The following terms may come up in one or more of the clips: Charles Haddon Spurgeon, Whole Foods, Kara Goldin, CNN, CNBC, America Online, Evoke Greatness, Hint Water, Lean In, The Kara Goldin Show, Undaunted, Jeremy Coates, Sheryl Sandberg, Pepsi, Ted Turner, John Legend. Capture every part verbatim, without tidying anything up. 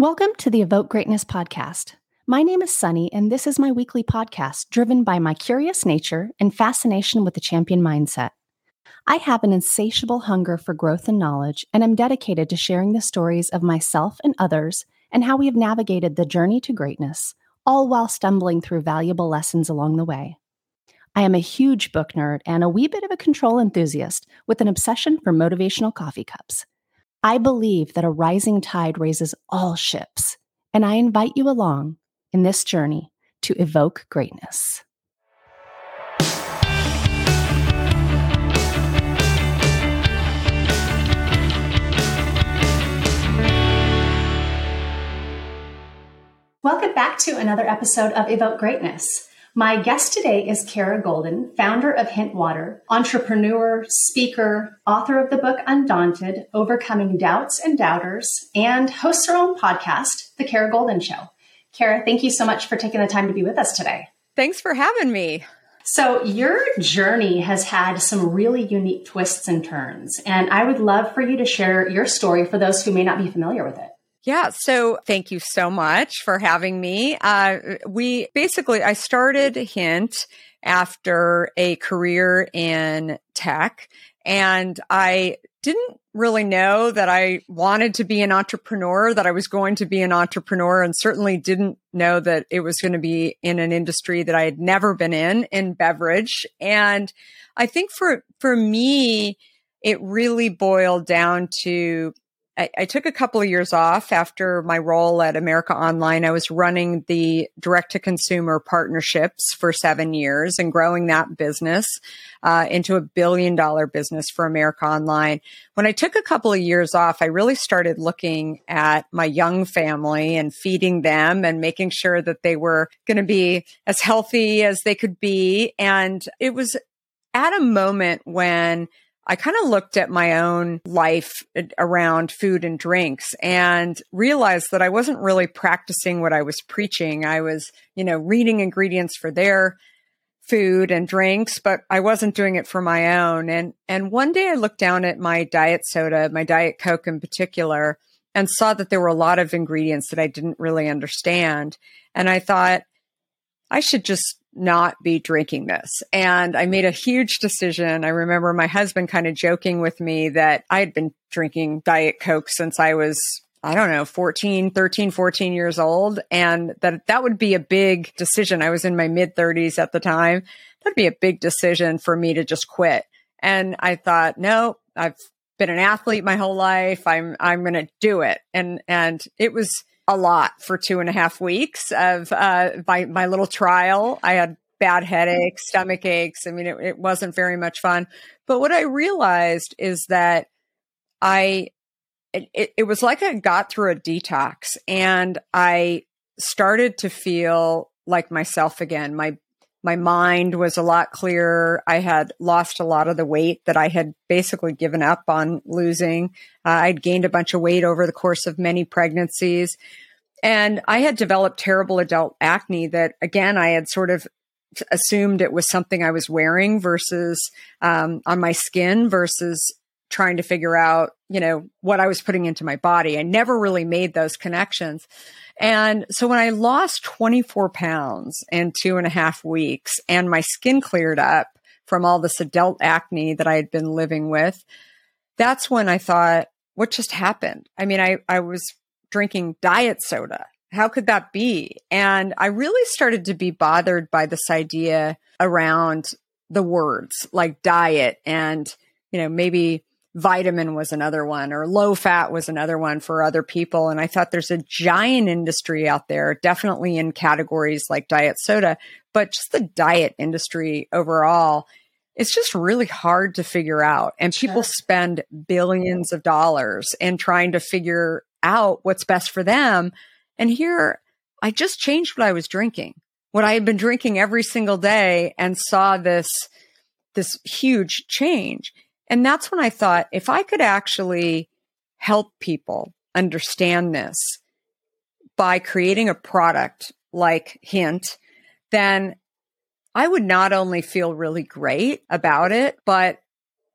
Welcome to the Evoke Greatness podcast. My name is Sunny, and this is my weekly podcast driven by my curious nature and fascination with the champion mindset. I have an insatiable hunger for growth and knowledge, and I'm dedicated to sharing the stories of myself and others and how we have navigated the journey to greatness, all while stumbling through valuable lessons along the way. I am a huge book nerd and a wee bit of a control enthusiast with an obsession for motivational coffee cups. I believe that a rising tide raises all ships, and I invite you along in this journey to evoke greatness. Welcome back to another episode of Evoke Greatness. My guest today is Kara Goldin, founder of Hint Water, entrepreneur, speaker, author of the book Undaunted, Overcoming Doubts and Doubters, and hosts her own podcast, The Kara Goldin Show. Kara, thank you so much for taking the time to be with us today. Thanks for having me. So your journey has had some really unique twists and turns, and I would love for you to share your story for those who may not be familiar with it. Yeah. So thank you so much for having me. Uh, we basically, I started Hint after a career in tech, and I didn't really know that I wanted to be an entrepreneur, that I was going to be an entrepreneur, and certainly didn't know that it was going to be in an industry that I had never been in, in beverage. And I think for, for me, it really boiled down to I, I took a couple of years off after my role at America Online. I was running the direct-to-consumer partnerships for seven years and growing that business uh, into a billion-dollar business for America Online. When I took a couple of years off, I really started looking at my young family and feeding them and making sure that they were going to be as healthy as they could be. And it was at a moment when I kind of looked at my own life around food and drinks and realized that I wasn't really practicing what I was preaching. I was, you know, reading ingredients for their food and drinks, but I wasn't doing it for my own. And and one day I looked down at my diet soda, my Diet Coke in particular, and saw that there were a lot of ingredients that I didn't really understand. And I thought, I should just not be drinking this. And I made a huge decision. I remember my husband kind of joking with me that I had been drinking Diet Coke since I was, I don't know, fourteen, thirteen, fourteen years old. And that that would be a big decision. I was in my mid thirties at the time. That'd be a big decision for me to just quit. And I thought, no, I've been an athlete my whole life. I'm, I'm going to do it. And, and it was a lot for two and a half weeks of uh, my, my little trial. I had bad headaches, stomach aches. I mean, it, it wasn't very much fun. But what I realized is that I, it, it was like I got through a detox and I started to feel like myself again. My, my mind was a lot clearer. I had lost a lot of the weight that I had basically given up on losing. Uh, I'd gained a bunch of weight over the course of many pregnancies. And I had developed terrible adult acne that, again, I had sort of assumed it was something I was wearing versus um, on my skin versus trying to figure out, you know, what I was putting into my body. I never really made those connections. And so when I lost twenty-four pounds in two and a half weeks and my skin cleared up from all this adult acne that I had been living with, that's when I thought, what just happened? I mean, I, I was drinking diet soda. How could that be? And I really started to be bothered by this idea around the words like diet and, you know, maybe vitamin was another one, or low fat was another one for other people. And I thought there's a giant industry out there, definitely in categories like diet soda, but just the diet industry overall, it's just really hard to figure out. And people spend billions of dollars in trying to figure out what's best for them. And here, I just changed what I was drinking, what I had been drinking every single day, and saw this, this huge change. And that's when I thought, if I could actually help people understand this by creating a product like Hint, then I would not only feel really great about it, but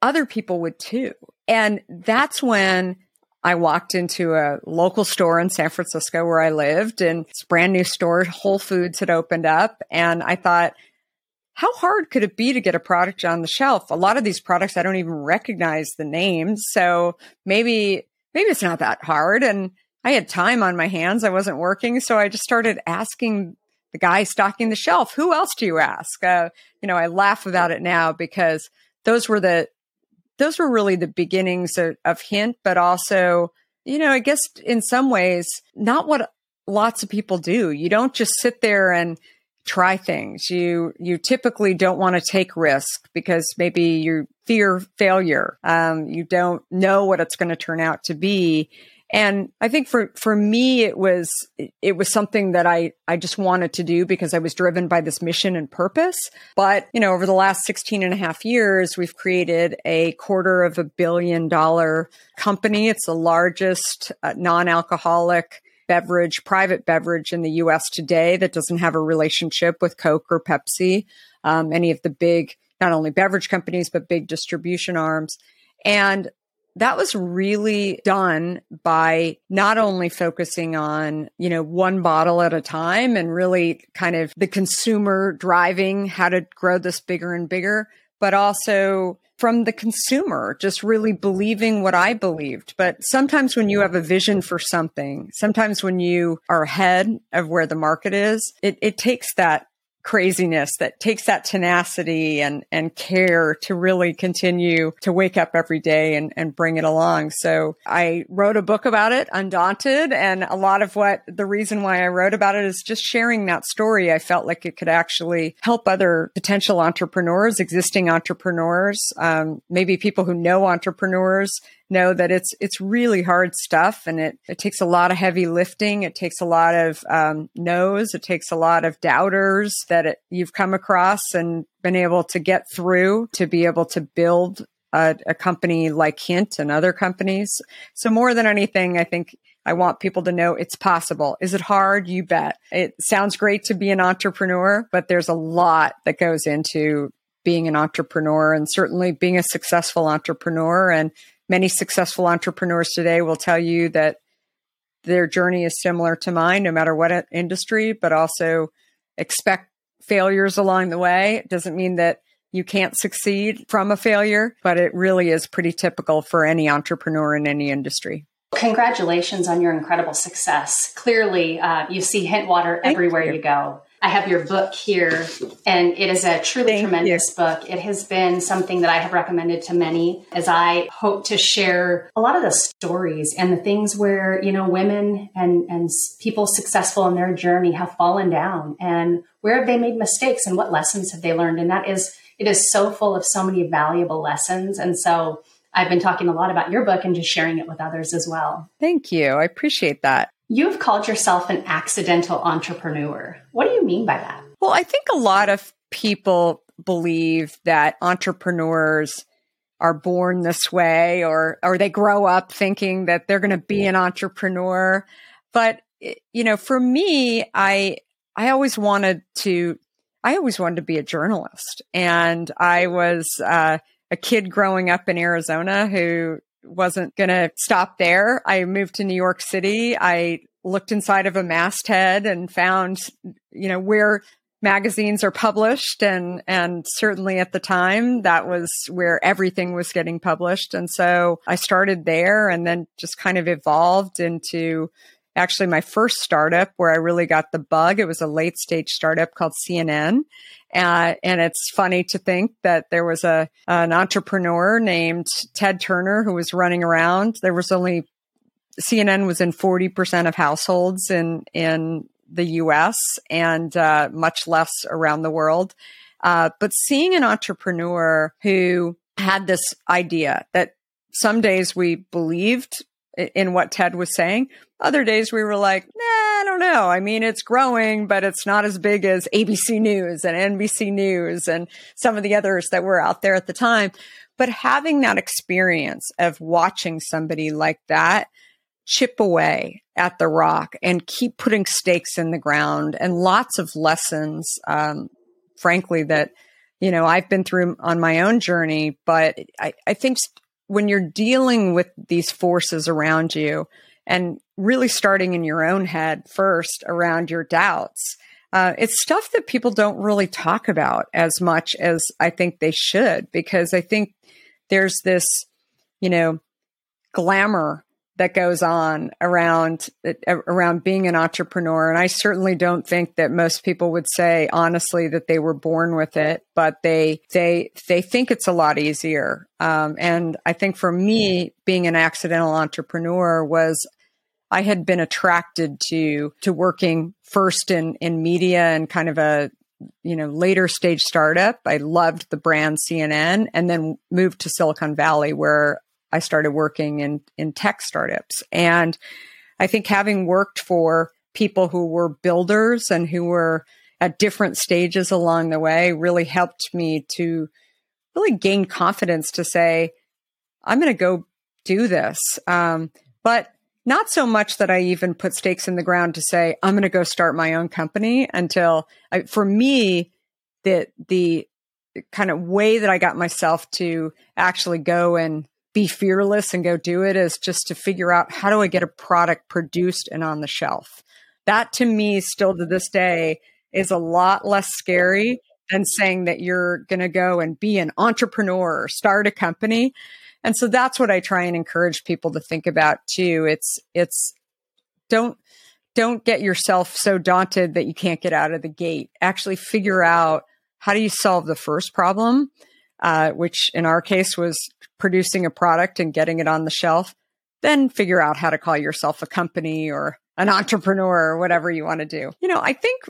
other people would too. And that's when I walked into a local store in San Francisco where I lived, and it's a brand new store. Whole Foods had opened up, and I thought, how hard could it be to get a product on the shelf? A lot of these products, I don't even recognize the names. So maybe, maybe it's not that hard. And I had time on my hands. I wasn't working. So I just started asking the guy stocking the shelf, who else do you ask? Uh, you know, I laugh about it now because those were the, those were really the beginnings of, of Hint, but also, you know, I guess in some ways, not what lots of people do. You don't just sit there and try things. You you typically don't want to take risk because maybe you fear failure. Um, you don't know what it's going to turn out to be. And I think for, for me, it was it was something that I, I just wanted to do because I was driven by this mission and purpose. But, you know, over the last sixteen and a half years, we've created a quarter of a billion dollar company. It's the largest uh, non-alcoholic beverage, private beverage in the U S today that doesn't have a relationship with Coke or Pepsi, um, any of the big, not only beverage companies, but big distribution arms. And that was really done by not only focusing on, you know, one bottle at a time and really kind of the consumer driving how to grow this bigger and bigger, but also from the consumer, just really believing what I believed. But sometimes when you have a vision for something, sometimes when you are ahead of where the market is, it, it takes that craziness, that takes that tenacity and, and care to really continue to wake up every day and, and bring it along. So I wrote a book about it, Undaunted. And a lot of what the reason why I wrote about it is just sharing that story. I felt like it could actually help other potential entrepreneurs, existing entrepreneurs, um, maybe people who know entrepreneurs know that it's, it's really hard stuff, and it, it takes a lot of heavy lifting. It takes a lot of um, no's. It takes a lot of doubters that it, you've come across and been able to get through to be able to build a, a company like Hint and other companies. So more than anything, I think I want people to know it's possible. Is it hard? You bet. It sounds great to be an entrepreneur, but there's a lot that goes into being an entrepreneur, and certainly being a successful entrepreneur. And many successful entrepreneurs today will tell you that their journey is similar to mine, no matter what industry, but also expect failures along the way. It doesn't mean that you can't succeed from a failure, but it really is pretty typical for any entrepreneur in any industry. Congratulations on your incredible success. Clearly, uh, you see Hint Water everywhere you. you go. I have your book here, and it is a truly Thank tremendous you. book. It has been something that I have recommended to many, as I hope to share a lot of the stories and the things where, you know, women and, and people successful in their journey have fallen down, and where have they made mistakes and what lessons have they learned? And that is, it is so full of so many valuable lessons. And so I've been talking a lot about your book and just sharing it with others as well. Thank you. I appreciate that. You've called yourself an accidental entrepreneur. What do you mean by that? Well, I think a lot of people believe that entrepreneurs are born this way, or or they grow up thinking that they're going to be an entrepreneur. But, you know, for me, I I always wanted to I always wanted to be a journalist. And I was uh, a kid growing up in Arizona who wasn't going to stop there. I moved to New York City. I looked inside of a masthead and found, you know, where magazines are published. And, and certainly at the time, that was where everything was getting published. And so I started there, and then just kind of evolved into actually my first startup where I really got the bug. It was a late stage startup called C N N. Uh, and it's funny to think that there was a an entrepreneur named Ted Turner who was running around. There was only, C N N was in forty percent of households in, in the U S and uh, much less around the world. Uh, but seeing an entrepreneur who had this idea that some days we believed in what Ted was saying. Other days we were like, nah, I don't know. I mean, it's growing, but it's not as big as A B C News and N B C News and some of the others that were out there at the time. But having that experience of watching somebody like that chip away at the rock and keep putting stakes in the ground, and lots of lessons, um, frankly, that, you know, I've been through on my own journey. But I, I think when you're dealing with these forces around you and really starting in your own head first around your doubts, uh, it's stuff that people don't really talk about as much as I think they should, because I think there's this, you know, glamour that goes on around, around being an entrepreneur. And I certainly don't think that most people would say, honestly, that they were born with it, but they, they, they think it's a lot easier. Um, and I think for me, being an accidental entrepreneur was, I had been attracted to, to working first in, in media and kind of a, you know, later stage startup. I loved the brand C N N, and then moved to Silicon Valley, where I started working in, in tech startups. And I think having worked for people who were builders and who were at different stages along the way really helped me to really gain confidence to say, I'm going to go do this. Um, but not so much that I even put stakes in the ground to say, I'm going to go start my own company until I, for me, the, the kind of way that I got myself to actually go and be fearless and go do it is just to figure out, how do I get a product produced and on the shelf? That to me, still to this day, is a lot less scary than saying that you're going to go and be an entrepreneur or start a company. And so that's what I try and encourage people to think about too. It's, it's don't, don't get yourself so daunted that you can't get out of the gate. Actually figure out, how do you solve the first problem? Uh, which in our case was producing a product and getting it on the shelf, then figure out how to call yourself a company or an entrepreneur or whatever you want to do. You know, I think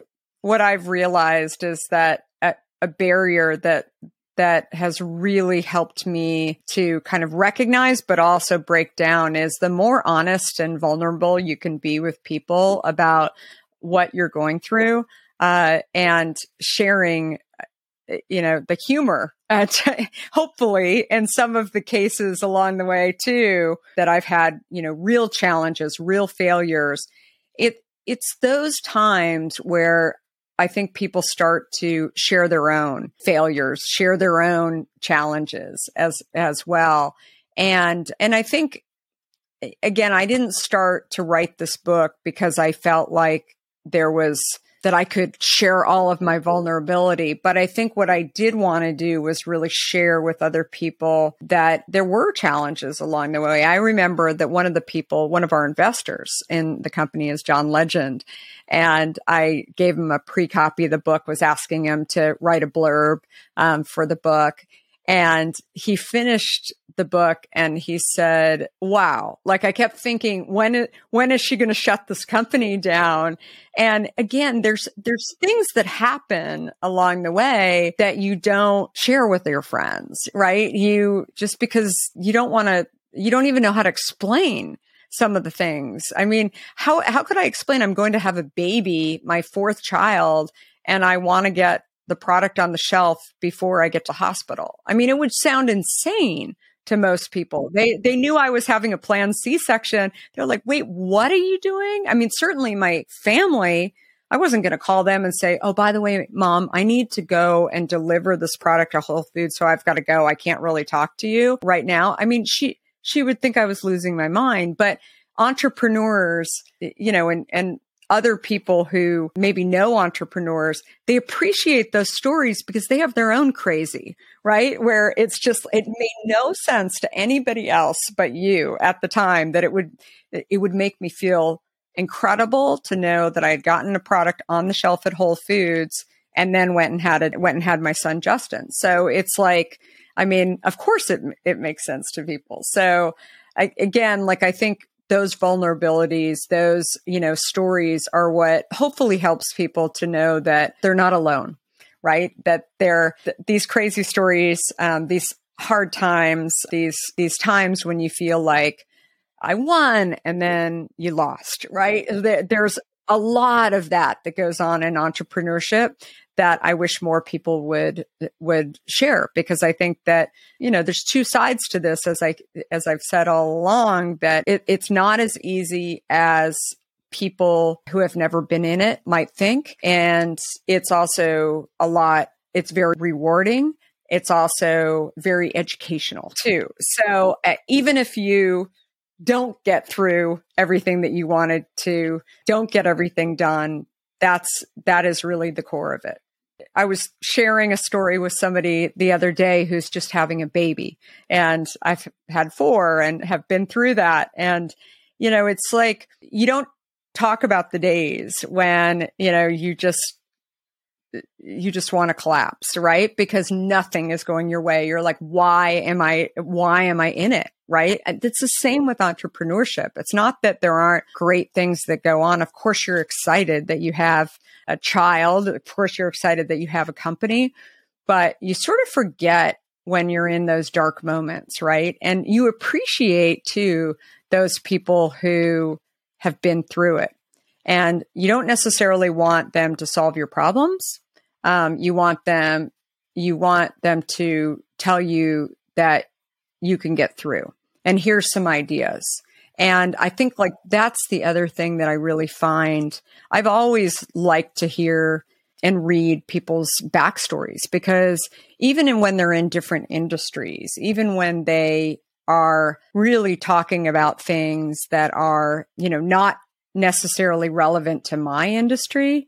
what I've realized is that a, a barrier that that has really helped me to kind of recognize, but also break down, is the more honest and vulnerable you can be with people about what you're going through, uh, and sharing, you know, the humor, uh, t- hopefully, in some of the cases along the way too, that I've had, you know, real challenges, real failures. It, it's those times where I think people start to share their own failures, share their own challenges as, as well. And, and I think, again, I didn't start to write this book because I felt like there was, that I could share all of my vulnerability. But I think what I did want to do was really share with other people that there were challenges along the way. I remember that one of the people, one of our investors in the company is John Legend. And I gave him a pre-copy of the book, was asking him to write a blurb um, for the book. And he finished the book and he said, wow, like I kept thinking, when, when is she going to shut this company down? And again, there's, there's things that happen along the way that you don't share with your friends, right? You just, because you don't want to, you don't even know how to explain some of the things. I mean, how, how could I explain I'm going to have a baby, my fourth child, and I want to get the product on the shelf before I get to hospital? I mean, it would sound insane to most people. They they knew I was having a planned C-section. They're like, wait, what are you doing? I mean, certainly my family, I wasn't going to call them and say, oh, by the way, mom, I need to go and deliver this product to Whole Foods, so I've got to go. I can't really talk to you right now. I mean, she she would think I was losing my mind. But entrepreneurs, you know, and and other people who maybe know entrepreneurs, they appreciate those stories because they have their own crazy, right? Where it's just, it made no sense to anybody else but you at the time, that it would, it would make me feel incredible to know that I had gotten a product on the shelf at Whole Foods and then went and had it, went and had my son, Justin. So it's like, I mean, of course it, it makes sense to people. So I, again, like I think, those vulnerabilities, those, you know, stories are what hopefully helps people to know that they're not alone, right? That they're th- these crazy stories, um, these hard times, these, these times when you feel like I won and then you lost, right? There, there's a lot of that that goes on in entrepreneurship that I wish more people would, would share, because I think that, you know, there's two sides to this, as I, as I've said all along, that it, it's not as easy as people who have never been in it might think. And it's also a lot, it's very rewarding. It's also very educational too. So uh, even if you don't get through everything that you wanted to, don't get everything done, that's, that is really the core of it. I was sharing a story with somebody the other day who's just having a baby, and I've had four and have been through that. And, you know, it's like, you don't talk about the days when, you know, you just, you just want to collapse, right? Because nothing is going your way. You're like, why am I, why am I in it? Right? And it's the same with entrepreneurship. It's not that there aren't great things that go on. Of course, you're excited that you have a child. Of course, you're excited that you have a company, but you sort of forget when you're in those dark moments, right? And you appreciate too, those people who have been through it. And you don't necessarily want them to solve your problems. Um, you want them, you want them to tell you that you can get through. And here's some ideas. And I think like that's the other thing that I really find. I've always liked to hear and read people's backstories, because even in when they're in different industries, even when they are really talking about things that are, you know, not necessarily relevant to my industry,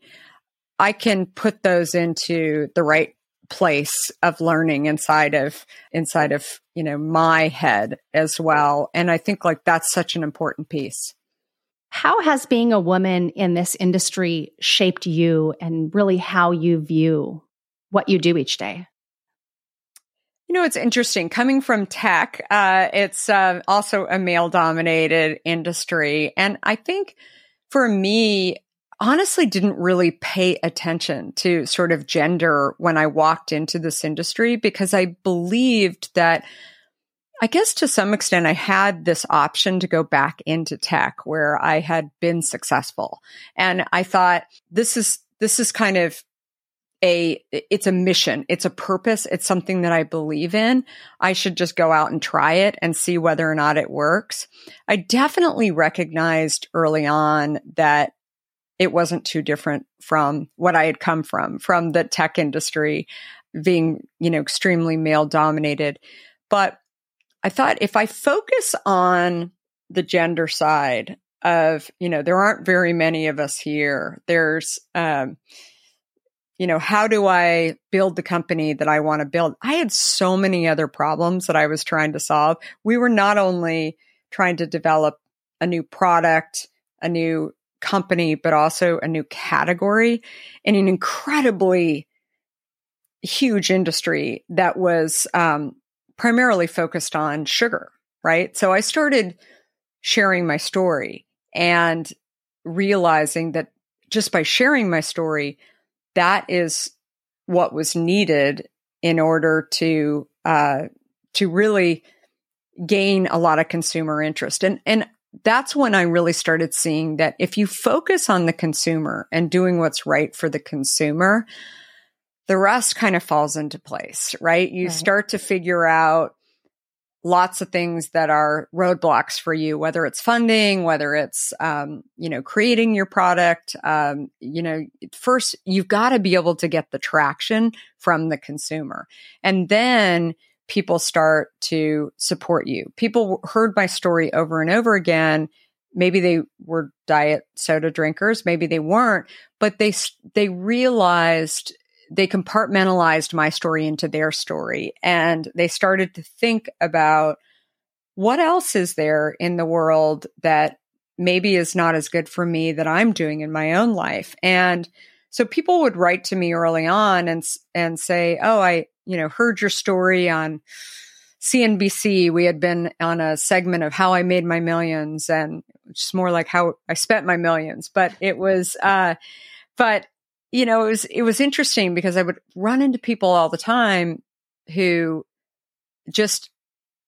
I can put those into the right place of learning inside of, inside of, you know, my head as well. And I think like that's such an important piece. How has being a woman in this industry shaped you and really how you view what you do each day? You know, it's interesting. Coming from tech, uh, it's uh, also a male-dominated industry. And I think for me, honestly, didn't really pay attention to sort of gender when I walked into this industry, because I believed that, I guess to some extent, I had this option to go back into tech where I had been successful. And I thought, this is, this is kind of a, it's a mission. It's a purpose. It's something that I believe in. I should just go out and try it and see whether or not it works. I definitely recognized early on that it wasn't too different from what I had come from, from the tech industry being, you know, extremely male dominated. But I thought if I focus on the gender side of, you know, there aren't very many of us here. There's, um, you know, how do I build the company that I want to build? I had so many other problems that I was trying to solve. We were not only trying to develop a new product, a new company, but also a new category in an incredibly huge industry that was um, primarily focused on sugar, right? So I started sharing my story and realizing that just by sharing my story, that is what was needed in order to uh, to really gain a lot of consumer interest. And and that's when I really started seeing that if you focus on the consumer and doing what's right for the consumer, the rest kind of falls into place, right? You right. start to figure out lots of things that are roadblocks for you, whether it's funding, whether it's, um, you know, creating your product. Um, you know, first, you've got to be able to get the traction from the consumer. And then people start to support you. People heard my story over and over again. Maybe they were diet soda drinkers, maybe they weren't, but they they realized, they compartmentalized my story into their story. And they started to think about what else is there in the world that maybe is not as good for me that I'm doing in my own life. And so people would write to me early on and and say, oh, I, you know, heard your story on C N B C. We had been on a segment of how I made my millions, and just more like how I spent my millions. But it was, uh, but you know, it was, it was interesting because I would run into people all the time who just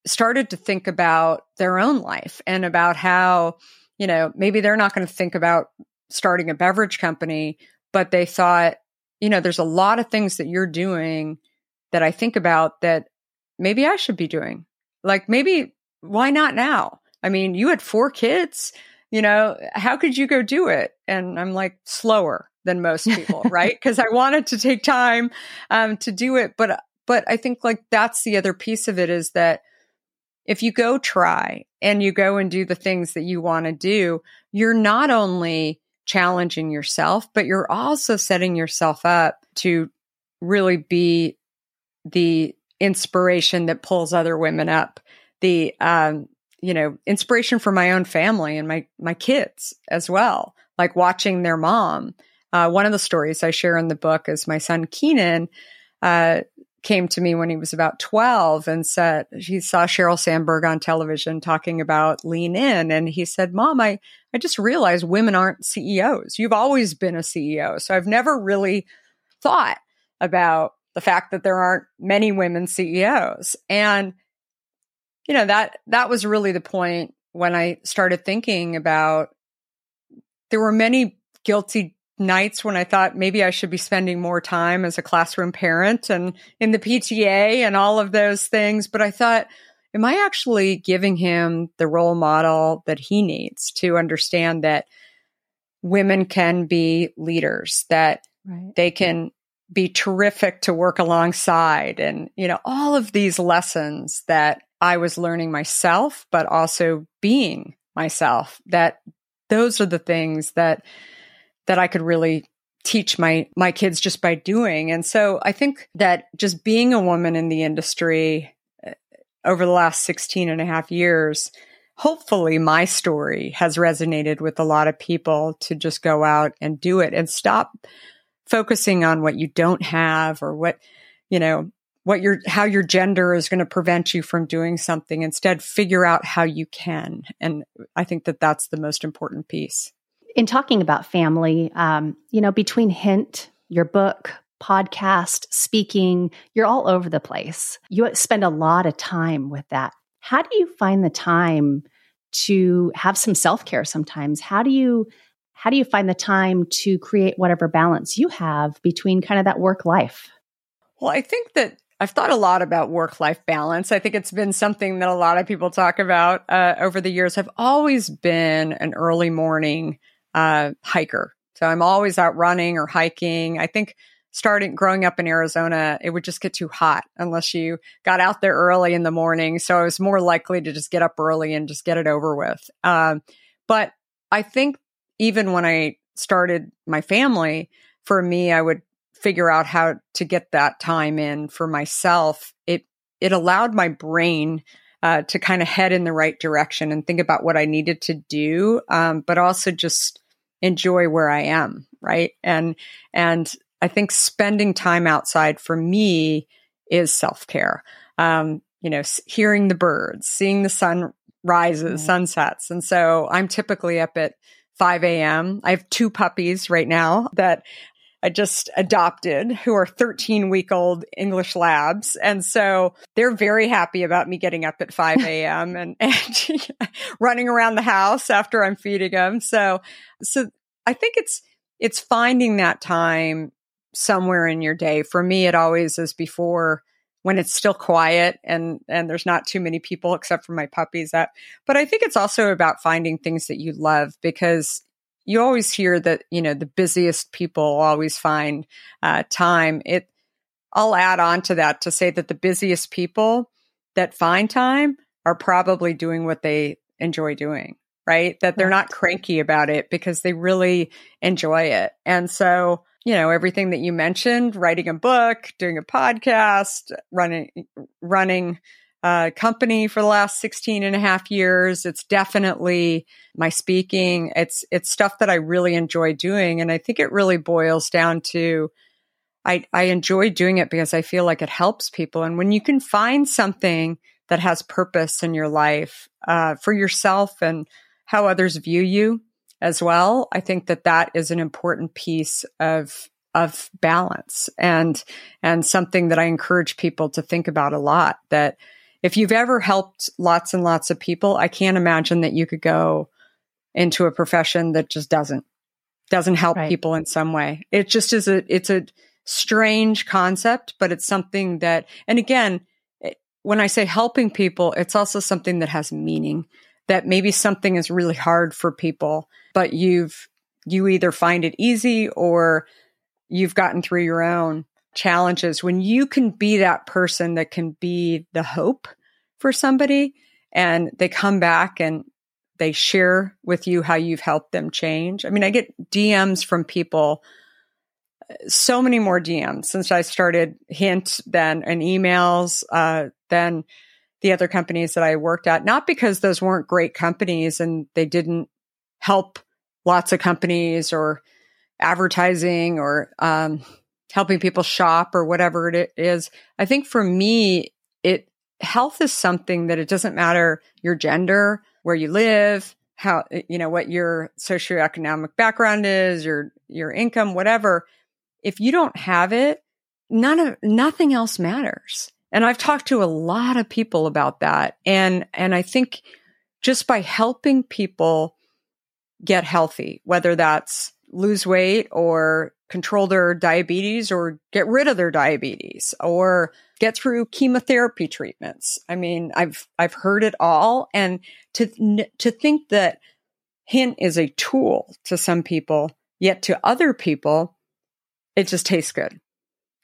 started to think about their own life and about how, you know, maybe they're not going to think about starting a beverage company, but they thought, you know, there's a lot of things that you're doing that I think about that maybe I should be doing. Like, maybe why not now? I mean, you had four kids, you know, how could you go do it? And I'm like, slower than most people, right? Because I wanted to take time um, to do it. But, But I think like that's the other piece of it, is that if you go try and you go and do the things that you want to do, you're not only challenging yourself, but you're also setting yourself up to really be the inspiration that pulls other women up, the, um, you know, inspiration for my own family and my, my kids as well, like watching their mom. Uh, one of the stories I share in the book is my son Keenan uh, came to me when he was about twelve and said, he saw Sheryl Sandberg on television talking about Lean In. And he said, Mom, I, I just realized women aren't C E Os. You've always been a C E O. So I've never really thought about the fact that there aren't many women C E Os. And, you know, that that was really the point when I started thinking about, there were many guilty nights when I thought maybe I should be spending more time as a classroom parent and in the P T A and all of those things. But I thought, am I actually giving him the role model that he needs to understand that women can be leaders, that right. they can be terrific to work alongside, and, you know, all of these lessons that I was learning myself, but also being myself, that those are the things that that I could really teach my my kids just by doing. And so I think that just being a woman in the industry over the last sixteen and a half years, hopefully my story has resonated with a lot of people to just go out and do it and stop focusing on what you don't have or what, you know, what your how your gender is going to prevent you from doing something. Instead, figure out how you can. And I think that that's the most important piece. In talking about family, um, you know, between Hint, your book, podcast, speaking, you're all over the place. You spend a lot of time with that. How do you find the time to have some self-care sometimes? How do you how do you find the time to create whatever balance you have between kind of that work life? Well, I think that I've thought a lot about work-life balance. I think it's been something that a lot of people talk about uh, over the years. I've always been an early morning Uh, hiker. So I'm always out running or hiking. I think starting growing up in Arizona, it would just get too hot unless you got out there early in the morning. So I was more likely to just get up early and just get it over with. Um, but I think even when I started my family, for me, I would figure out how to get that time in for myself. It, it allowed my brain Uh, to kind of head in the right direction and think about what I needed to do, um, but also just enjoy where I am, right? And and I think spending time outside for me is self-care. Um, you know, hearing the birds, seeing the sun rises, mm-hmm. sunsets. And so I'm typically up at five a.m. I have two puppies right now that I just adopted, who are thirteen-week-old English labs. And so they're very happy about me getting up at five a.m. and, and running around the house after I'm feeding them. So so I think it's it's finding that time somewhere in your day. For me, it always is before, when it's still quiet and and there's not too many people except for my puppies up. But I think it's also about finding things that you love, because you always hear that, you know, the busiest people always find uh, time. It, I'll add on to that to say that the busiest people that find time are probably doing what they enjoy doing, right? That they're not cranky about it because they really enjoy it. And so, you know, everything that you mentioned, writing a book, doing a podcast, running, running Uh, company for the last sixteen and a half years. It's definitely my speaking. It's, it's stuff that I really enjoy doing. And I think it really boils down to, I, I enjoy doing it because I feel like it helps people. And when you can find something that has purpose in your life, uh, for yourself and how others view you as well, I think that that is an important piece of of balance and, and something that I encourage people to think about a lot. That if you've ever helped lots and lots of people, I can't imagine that you could go into a profession that just doesn't, doesn't help right. people in some way. It just is a, it's a strange concept, but it's something that, and again, it, when I say helping people, it's also something that has meaning, that maybe something is really hard for people, but you've, you either find it easy or you've gotten through your own challenges, when you can be that person that can be the hope for somebody and they come back and they share with you how you've helped them change. I mean, I get D Ms from people, so many more D Ms since I started Hint, then and emails, uh, then the other companies that I worked at, not because those weren't great companies and they didn't help lots of companies or advertising or um, helping people shop or whatever it is. I think for me, it health is something that it doesn't matter your gender, where you live, how, you know, what your socioeconomic background is, your, your income, whatever. If you don't have it, none of, nothing else matters. And I've talked to a lot of people about that. And, and I think just by helping people get healthy, whether that's lose weight or control their diabetes or get rid of their diabetes or get through chemotherapy treatments. I mean, I've, I've heard it all. And to, to think that Hint is a tool to some people, yet to other people, it just tastes good.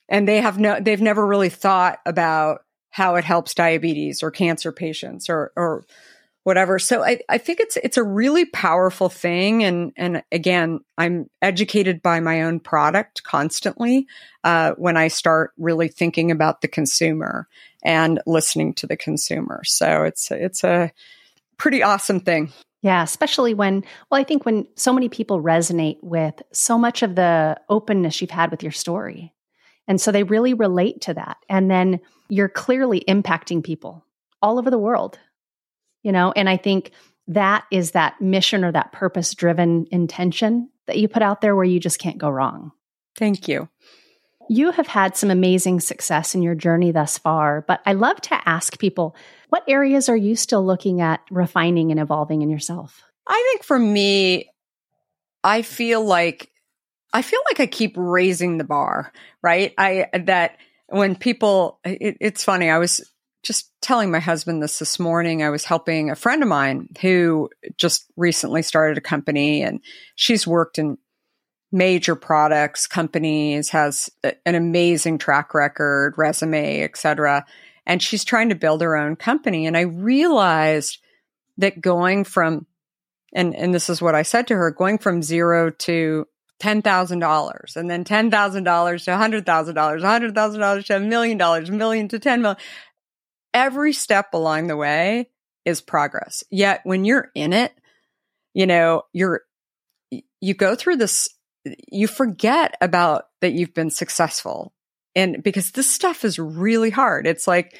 And they have no, they've never really thought about how it helps diabetes or cancer patients or, or whatever. So I, I think it's, it's a really powerful thing. And, and again, I'm educated by my own product constantly, uh, when I start really thinking about the consumer and listening to the consumer. So it's, it's a pretty awesome thing. Yeah, especially when, well, I think when so many people resonate with so much of the openness you've had with your story. And so they really relate to that. And then you're clearly impacting people all over the world, you know? And I think that is that mission or that purpose-driven intention that you put out there where you just can't go wrong. Thank you. You have had some amazing success in your journey thus far, but I love to ask people, what areas are you still looking at refining and evolving in yourself? I think for me, I feel like I feel like I keep raising the bar, right? I, that when people, it, it's funny. I was just telling my husband this this morning. I was helping a friend of mine who just recently started a company, and she's worked in major products, companies, has an amazing track record, resume, et cetera. And she's trying to build her own company. And I realized that going from, and, and this is what I said to her, going from zero to ten thousand dollars and then ten thousand dollars to one hundred thousand dollars, one hundred thousand dollars to a million dollars, a million to ten million. Every step along the way is progress. Yet when you're in it, you know, you're, you go through this, you forget about that you've been successful. And because this stuff is really hard. It's like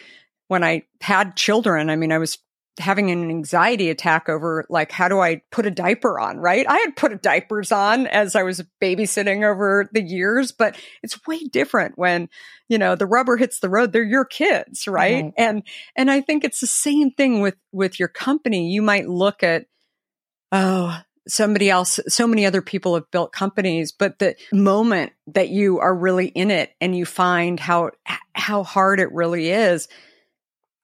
when I had children, I mean, I was having an anxiety attack over like, how do I put a diaper on, right? I had put diapers on as I was babysitting over the years, but it's way different when, you know, the rubber hits the road, they're your kids, right? Mm-hmm. And, and I think it's the same thing with, with your company. You might look at, oh, somebody else, so many other people have built companies, but the moment that you are really in it and you find how, how hard it really is,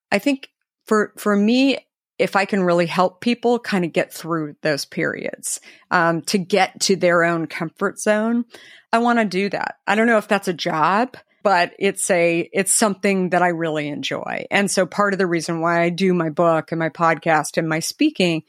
I think, For for me, if I can really help people kind of get through those periods um, to get to their own comfort zone, I want to do that. I don't know if that's a job, but it's a it's something that I really enjoy. And so part of the reason why I do my book and my podcast and my speaking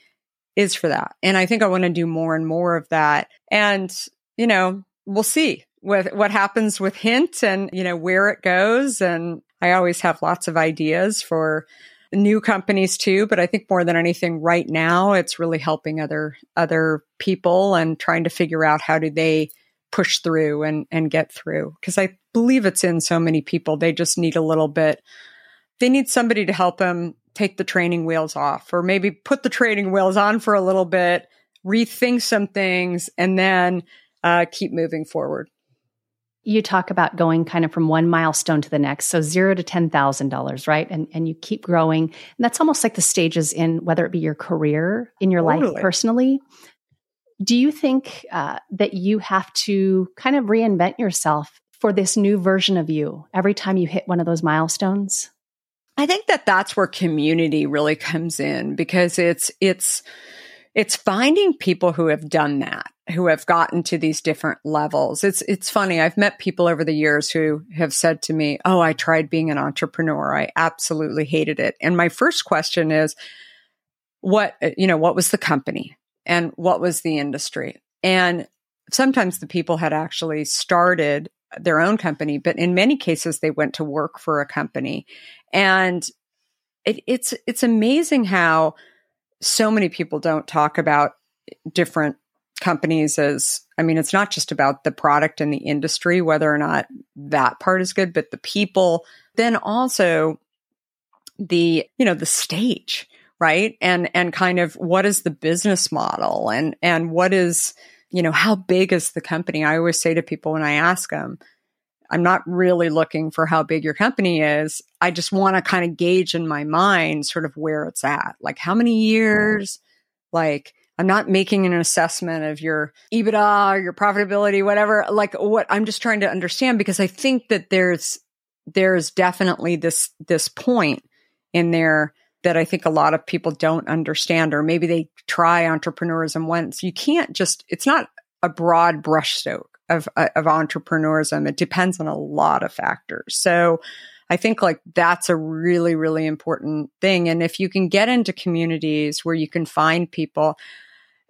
is for that. And I think I want to do more and more of that. And, you know, we'll see with what happens with Hint and, you know, where it goes. And I always have lots of ideas for new companies too, but I think more than anything right now, it's really helping other other people and trying to figure out how do they push through and, and get through. Because I believe it's in so many people. They just need a little bit. They need somebody to help them take the training wheels off or maybe put the training wheels on for a little bit, rethink some things, and then uh, keep moving forward. You talk about going kind of from one milestone to the next. So zero to ten thousand dollars, right? And and you keep growing. And that's almost like the stages in whether it be your career, in your totally. Life personally. Do you think uh, that you have to kind of reinvent yourself for this new version of you every time you hit one of those milestones? I think that that's where community really comes in because it's it's it's finding people who have done that, who have gotten to these different levels. It's it's funny. I've met people over the years who have said to me, "Oh, I tried being an entrepreneur. I absolutely hated it." And my first question is, what, you know, what was the company and what was the industry? And sometimes the people had actually started their own company, but in many cases they went to work for a company. And it, it's it's amazing how so many people don't talk about different companies as, I mean, it's not just about the product and the industry, whether or not that part is good, but the people, then also the, you know, the stage, right? And, and kind of what is the business model and, and what is, you know, how big is the company? I always say to people when I ask them, I'm not really looking for how big your company is. I just want to kind of gauge in my mind sort of where it's at. Like how many years, like, I'm not making an assessment of your EBITDA or your profitability, whatever, like what I'm just trying to understand, because I think that there's, there's definitely this, this point in there that I think a lot of people don't understand, or maybe they try entrepreneurism once. You can't just, it's not a broad brushstroke of, of entrepreneurism. It depends on a lot of factors. So I think like that's a really, really important thing. And if you can get into communities where you can find people,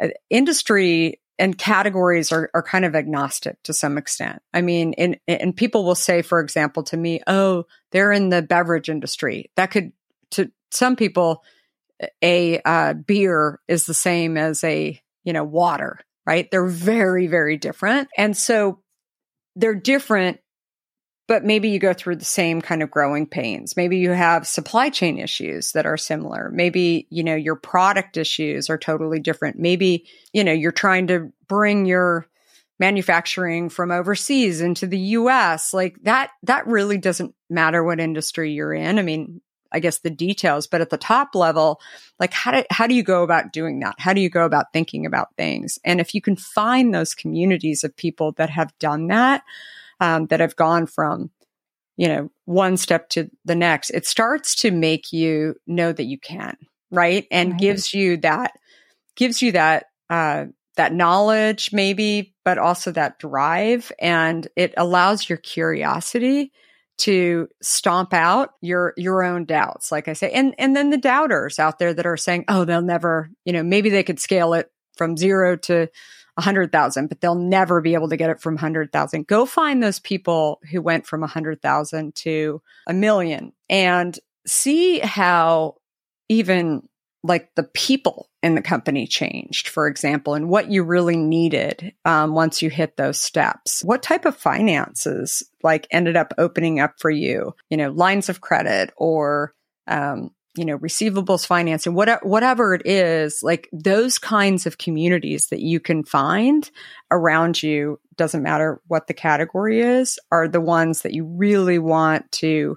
uh, industry and categories are, are kind of agnostic to some extent. I mean, and, and people will say, for example, to me, oh, they're in the beverage industry. That could, to some people, a uh, beer is the same as a, you know, water, right? They're very, very different. And so they're different, but maybe you go through the same kind of growing pains. Maybe you have supply chain issues that are similar. Maybe, you know, your product issues are totally different. Maybe, you know, you're trying to bring your manufacturing from overseas into the U S. Like that, that really doesn't matter what industry you're in. I mean, I guess the details, but at the top level, like how do, how do you go about doing that? How do you go about thinking about things? And if you can find those communities of people that have done that, Um, that have gone from, you know, one step to the next, it starts to make you know that you can, right? And right. gives you that, gives you that, uh, that knowledge maybe, but also that drive. And it allows your curiosity to stomp out your, your own doubts, like I say. And, and then the doubters out there that are saying, oh, they'll never, you know, maybe they could scale it from zero to one hundred thousand, but they'll never be able to get it from one hundred thousand. Go find those people who went from one hundred thousand to a million and see how even like the people in the company changed, for example, and what you really needed um, once you hit those steps. What type of finances like ended up opening up for you, you know, lines of credit or, um, you know, receivables financing, what, whatever it is, like those kinds of communities that you can find around you, doesn't matter what the category is, are the ones that you really want to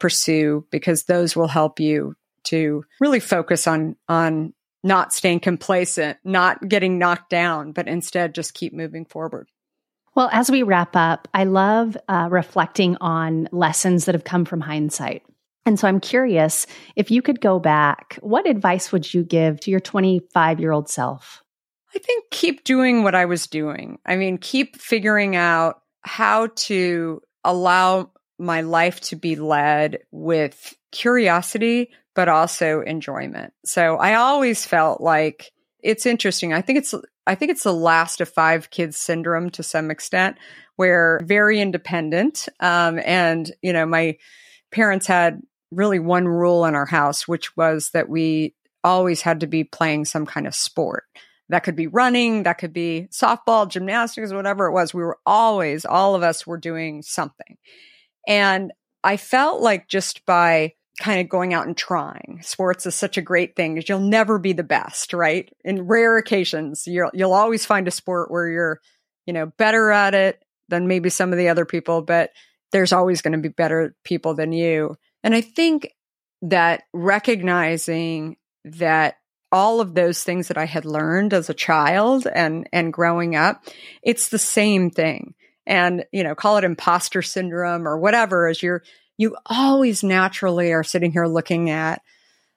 pursue, because those will help you to really focus on, on not staying complacent, not getting knocked down, but instead just keep moving forward. Well, as we wrap up, I love uh, reflecting on lessons that have come from hindsight. And so I'm curious, if you could go back, what advice would you give to your twenty-five-year-old self? I think keep doing what I was doing. I mean, keep figuring out how to allow my life to be led with curiosity, but also enjoyment. So I always felt like, it's interesting. I think it's I think it's the last of five kids syndrome to some extent, where very independent. Um, and, you know, my parents had really one rule in our house, which was that we always had to be playing some kind of sport. That could be running, that could be softball, gymnastics, whatever it was. We were always, all of us were doing something. And I felt like just by kind of going out and trying, sports is such a great thing because you'll never be the best, right? In rare occasions, you'll, you'll always find a sport where you're, you know, better at it than maybe some of the other people, but there's always going to be better people than you. And I think that recognizing that all of those things that I had learned as a child and, and growing up, it's the same thing. And, you know, call it imposter syndrome or whatever, as you're, you always naturally are sitting here looking at,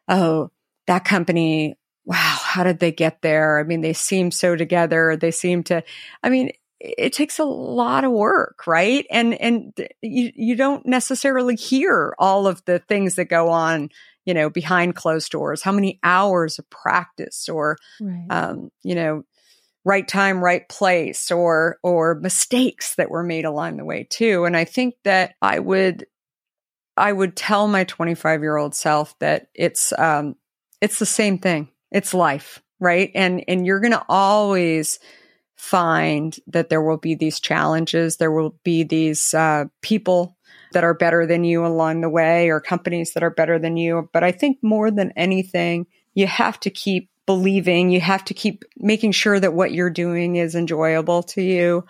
oh, that company, wow, how did they get there? I mean, they seem so together. They seem to, I mean, it takes a lot of work, right? And, and you, you don't necessarily hear all of the things that go on, you know, behind closed doors, how many hours of practice or, right. um, you know, right time, right place, or, or mistakes that were made along the way too. And I think that I would, I would tell my twenty-five year old self that it's, um, it's the same thing. It's life, right? And, and you're going to always find that there will be these challenges. There will be these uh, people that are better than you along the way, or companies that are better than you. But I think more than anything, you have to keep believing, you have to keep making sure that what you're doing is enjoyable to you.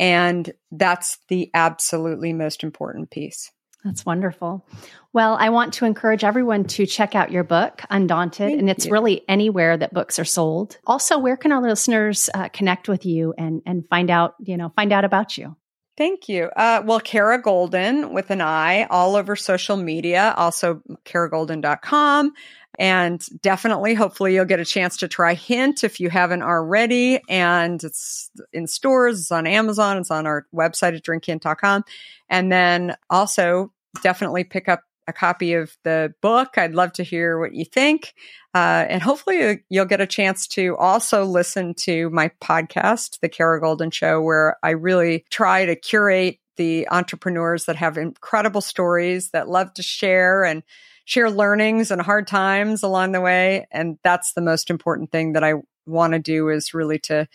And that's the absolutely most important piece. That's wonderful. Well, I want to encourage everyone to check out your book, Undaunted, Thank and it's you. Really anywhere that books are sold. Also, where can our listeners uh, connect with you and and find out, you know, find out about you? Thank you. Uh, well, Kara Goldin with an I, all over social media, also kara goldin dot com. And definitely, hopefully you'll get a chance to try Hint if you haven't already. And it's in stores, it's on Amazon, it's on our website at drink hint dot com. And then also definitely pick up a copy of the book. I'd love to hear what you think. Uh, and hopefully you'll get a chance to also listen to my podcast, The Kara Goldin Show, where I really try to curate the entrepreneurs that have incredible stories that love to share and share learnings and hard times along the way. And that's the most important thing that I want to do, is really to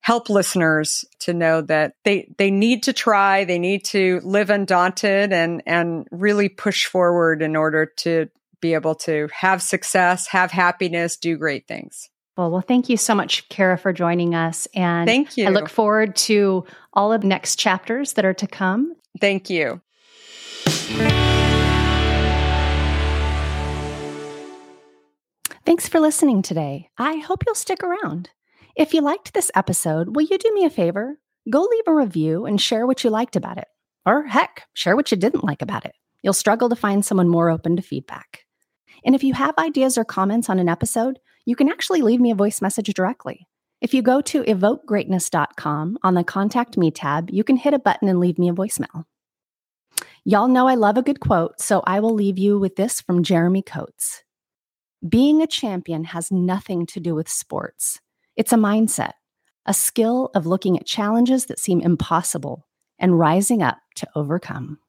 help listeners to know that they, they need to try, they need to live undaunted and, and really push forward in order to be able to have success, have happiness, do great things. Well, well, thank you so much, Kara, for joining us. And thank you. I look forward to all of the next chapters that are to come. Thank you. Thanks for listening today. I hope you'll stick around. If you liked this episode, will you do me a favor? Go leave a review and share what you liked about it. Or heck, share what you didn't like about it. You'll struggle to find someone more open to feedback. And if you have ideas or comments on an episode, you can actually leave me a voice message directly. If you go to evoke greatness dot com on the Contact Me tab, you can hit a button and leave me a voicemail. Y'all know I love a good quote, so I will leave you with this from Jeremy Coates. Being a champion has nothing to do with sports. It's a mindset, a skill of looking at challenges that seem impossible and rising up to overcome.